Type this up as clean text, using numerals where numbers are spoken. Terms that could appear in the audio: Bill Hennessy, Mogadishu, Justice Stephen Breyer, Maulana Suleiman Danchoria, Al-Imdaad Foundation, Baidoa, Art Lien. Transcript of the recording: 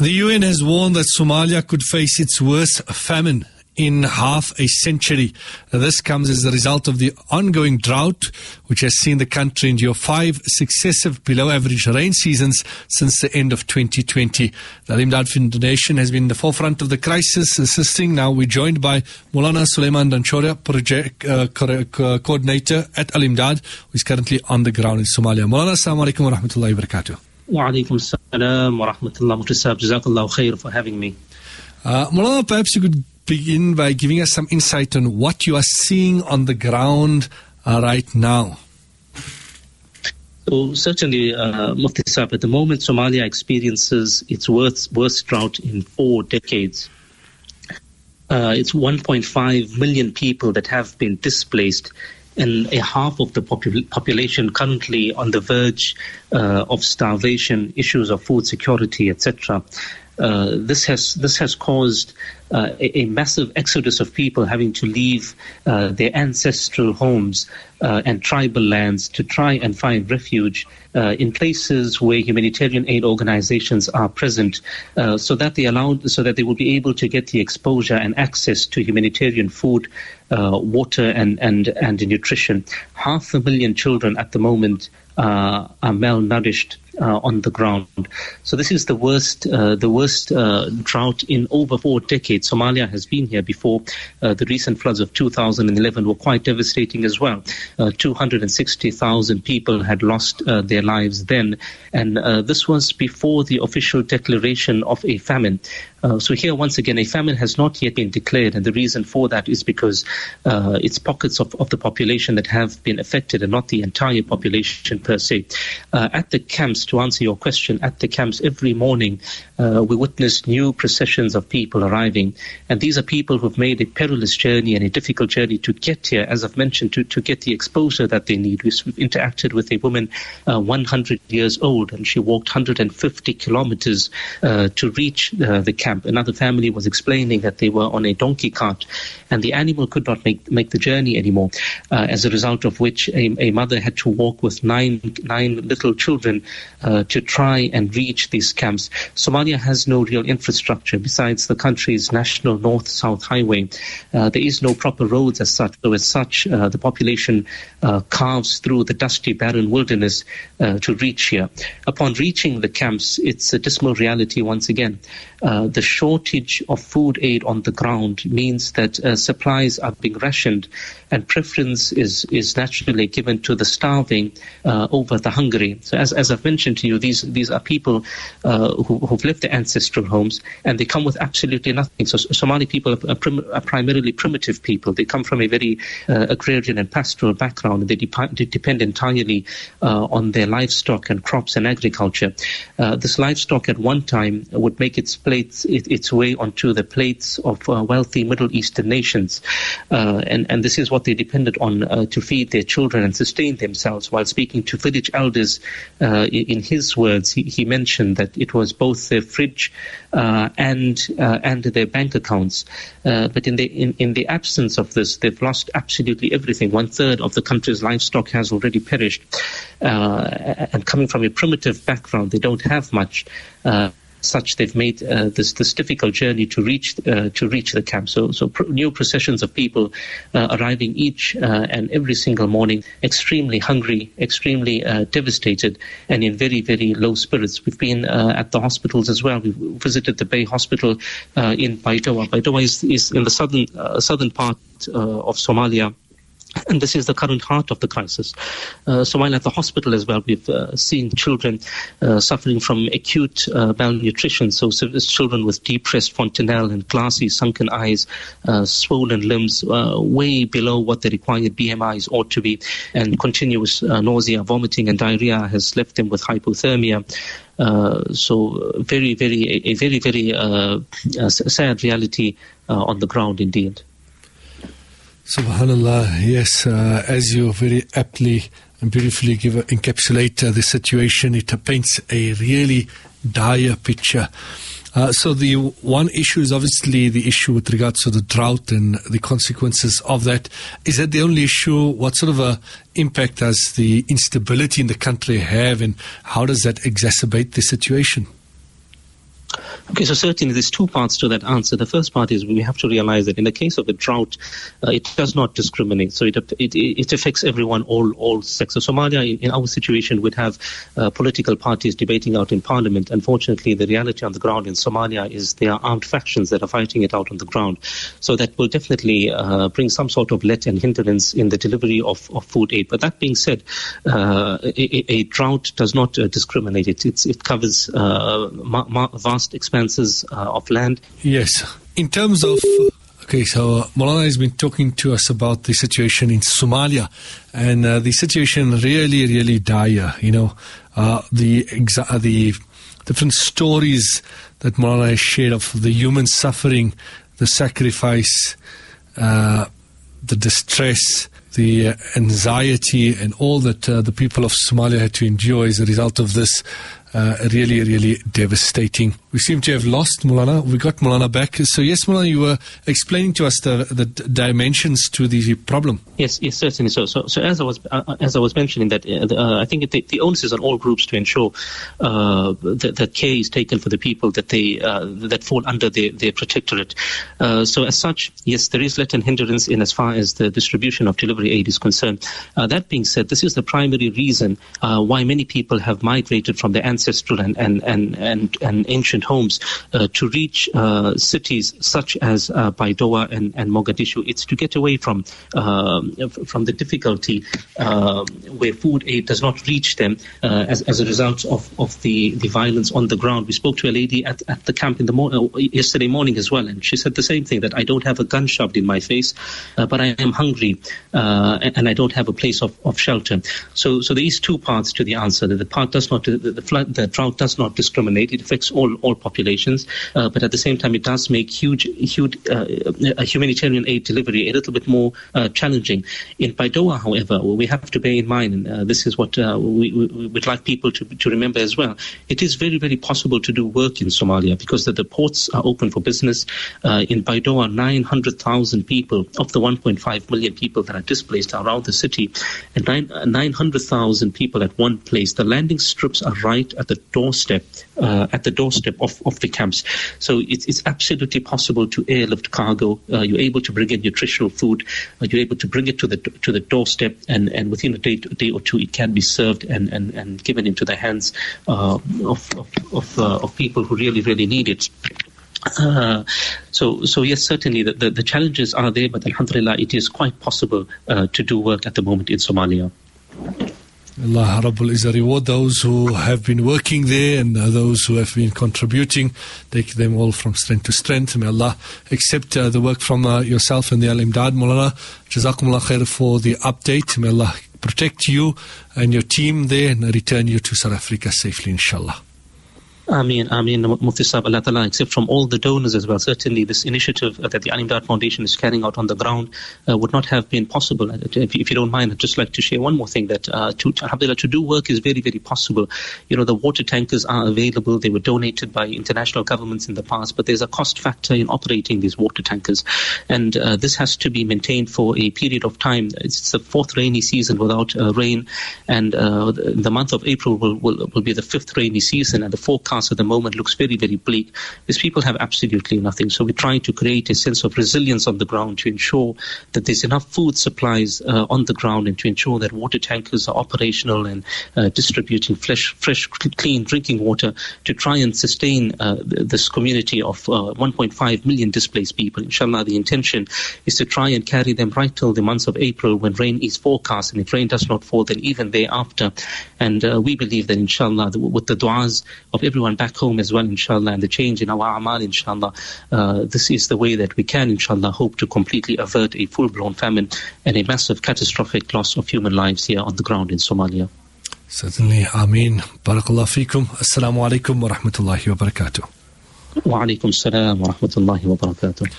The UN has warned that Somalia could face its worst famine in half a century. Now, this comes as a result of the ongoing drought, which has seen the country endure 5 successive below-average rain seasons since the end of 2020. The Al-Imdaad Foundation has been in the forefront of the crisis, assisting. Now we're joined by Maulana Suleiman Danchoria, Project Coordinator at Al-Imdaad, who is currently on the ground in Somalia. Maulana, assalamu alaikum wa rahmatullahi wa barakatuh. Wa alaikum assalam wa rahmatullahi wa barakatuh. Jazakallahu khair for having me. Maulana, perhaps you could begin by giving us some insight on what you are seeing on the ground right now. So certainly, Mufti Saab, at the moment Somalia experiences its worst drought in 4 decades. It's 1.5 million people that have been displaced, and a half of the population currently on the verge of starvation, issues of food security, etc. This has caused a massive exodus of people having to leave their ancestral homes and tribal lands to try and find refuge in places where humanitarian aid organizations are present, so that they will be able to get the exposure and access to humanitarian food, water, and nutrition. 500,000 children at the moment are malnourished on the ground. So this is the worst drought in over 4 decades. Somalia has been here before. The recent floods of 2011 were quite devastating as well. 260,000 people had lost their lives then, and this was before the official declaration of a famine. So here, once again, a famine has not yet been declared, and the reason for that is because it's pockets of the population that have been affected and not the entire population per se. At the camps, to answer your question, at the camps every morning we witness new processions of people arriving, and these are people who've made a perilous journey and a difficult journey to get here, as I've mentioned, to get the exposure that they need. We've interacted with a woman 100 years old, and she walked 150 kilometers to reach the camp. Another family was explaining that they were on a donkey cart, and the animal could not make the journey anymore, as a result of which a mother had to walk with nine little children to try and reach these camps. Somalia has no real infrastructure besides the country's national north-south highway. There is no proper roads as such, so as such the population carves through the dusty, barren wilderness to reach here. Upon reaching the camps, it's a dismal reality once again. The shortage of food aid on the ground means that supplies are being rationed, and preference is naturally given to the starving over the hungry. So as I've mentioned to you, these are people who've left their ancestral homes, and they come with absolutely nothing. So Somali people are primarily primitive people. They come from a very agrarian and pastoral background, and they depend entirely on their livestock and crops and agriculture. This livestock at one time would make its way onto the plates of wealthy Middle Eastern nations, and this is what they depended on to feed their children and sustain themselves. While speaking to village elders, in his words, he mentioned that it was both their fridge and their bank accounts. But in the absence of this, they've lost absolutely everything. 1/3 of the country's livestock has already perished, and coming from a primitive background, they don't have much. Such they've made this difficult journey to reach the camp. So new processions of people arriving each and every single morning, extremely hungry, extremely devastated, and in very, very low spirits. We've been at the hospitals as well. We've visited the Bay Hospital in Baidoa. Baidoa is in the southern part of Somalia. And this is the current heart of the crisis. So while at the hospital as well, we've seen children suffering from acute malnutrition. So children with depressed fontanelle and glassy, sunken eyes, swollen limbs, way below what the required BMIs ought to be. And continuous nausea, vomiting and diarrhea has left them with hypothermia. So a very, very sad reality on the ground indeed. Subhanallah, yes, as you very aptly and beautifully encapsulate the situation, it paints a really dire picture. So the one issue is obviously the issue with regards to the drought and the consequences of that. Is that the only issue? What sort of a impact does the instability in the country have, and how does that exacerbate the situation? Okay, so certainly there's two parts to that answer. The first part is we have to realize that in the case of a drought, it does not discriminate. So it affects everyone, all sectors. So Somalia, in our situation, would have political parties debating out in parliament. Unfortunately, the reality on the ground in Somalia is there are armed factions that are fighting it out on the ground. So that will definitely bring some sort of let and hindrance in the delivery of food aid. But that being said, a drought does not discriminate. It covers vast expanses of land. Yes. In terms of... Okay, so Maulana has been talking to us about the situation in Somalia, and the situation really, really dire. You know, the different stories that Maulana has shared of the human suffering, the sacrifice, the distress, the anxiety, and all that the people of Somalia had to endure as a result of this. Really, really devastating. We seem to have lost Maulana. We got Maulana back. So yes, Maulana, you were explaining to us the dimensions to the problem. Yes, certainly. So as I was mentioning that, I think the onus is on all groups to ensure that care is taken for the people that they that fall under their protectorate. So as such, yes, there is let and hindrance in as far as the distribution of delivery aid is concerned. That being said, this is the primary reason why many people have migrated from their ancestral and ancient homes to reach cities such as Baidoa and Mogadishu. It's to get away from the difficulty where food aid does not reach them as a result of the violence on the ground. We spoke to a lady at the camp in the yesterday morning as well, and she said the same thing, that I don't have a gun shoved in my face, but I am hungry and I don't have a place of shelter. So there is two parts to the answer. That the part does not the drought does not discriminate. It affects all populations, but at the same time, it does make huge humanitarian aid delivery a little bit more challenging. In Baidoa, however, we have to bear in mind, and this is what we would like people to remember as well, it is very, very possible to do work in Somalia because the ports are open for business. In Baidoa, 900,000 people of the 1.5 million people that are displaced are around the city, and 900,000 people at one place. The landing strips are right at the doorstep of the camps. So it's absolutely possible to airlift cargo. You're able to bring in nutritional food. You're able to bring it to the doorstep, and within a day or two, it can be served and given into the hands of people who really, really need it. So yes, certainly the challenges are there, but alhamdulillah, it is quite possible to do work at the moment in Somalia. Allah Rabbul Izzah reward those who have been working there and those who have been contributing. Take them all from strength to strength. May Allah accept the work from yourself and the Al-Imdaad. Maulana, Jazakumullah Khair for the update. May Allah protect you and your team there and return you to South Africa safely, inshallah. Ameen, Mufti Sahib, Allah Ta'ala, except from all the donors as well. Certainly this initiative that the Al-Imdaad Foundation is carrying out on the ground would not have been possible. If you don't mind, I'd just like to share one more thing, that to do work is very, very possible. You know, the water tankers are available. They were donated by international governments in the past, but there's a cost factor in operating these water tankers. And this has to be maintained for a period of time. It's the fourth rainy season without rain, and the month of April will be the fifth rainy season, and the forecast at the moment looks very, very bleak. These people have absolutely nothing. So we're trying to create a sense of resilience on the ground to ensure that there's enough food supplies on the ground, and to ensure that water tankers are operational and distributing fresh, clean drinking water to try and sustain this community of 1.5 million displaced people. Inshallah, the intention is to try and carry them right till the months of April, when rain is forecast, and if rain does not fall, then even thereafter. And we believe that inshallah, with the du'as of everyone back home as well, inshallah, and the change in our amal, inshallah, this is the way that we can, inshallah, hope to completely avert a full-blown famine and a massive catastrophic loss of human lives here on the ground in Somalia. Certainly. Ameen. Barakallahu feekum. Assalamu alaikum wa rahmatullahi wa barakatuh. Wa alaikum salam wa rahmatullahi wa barakatuh.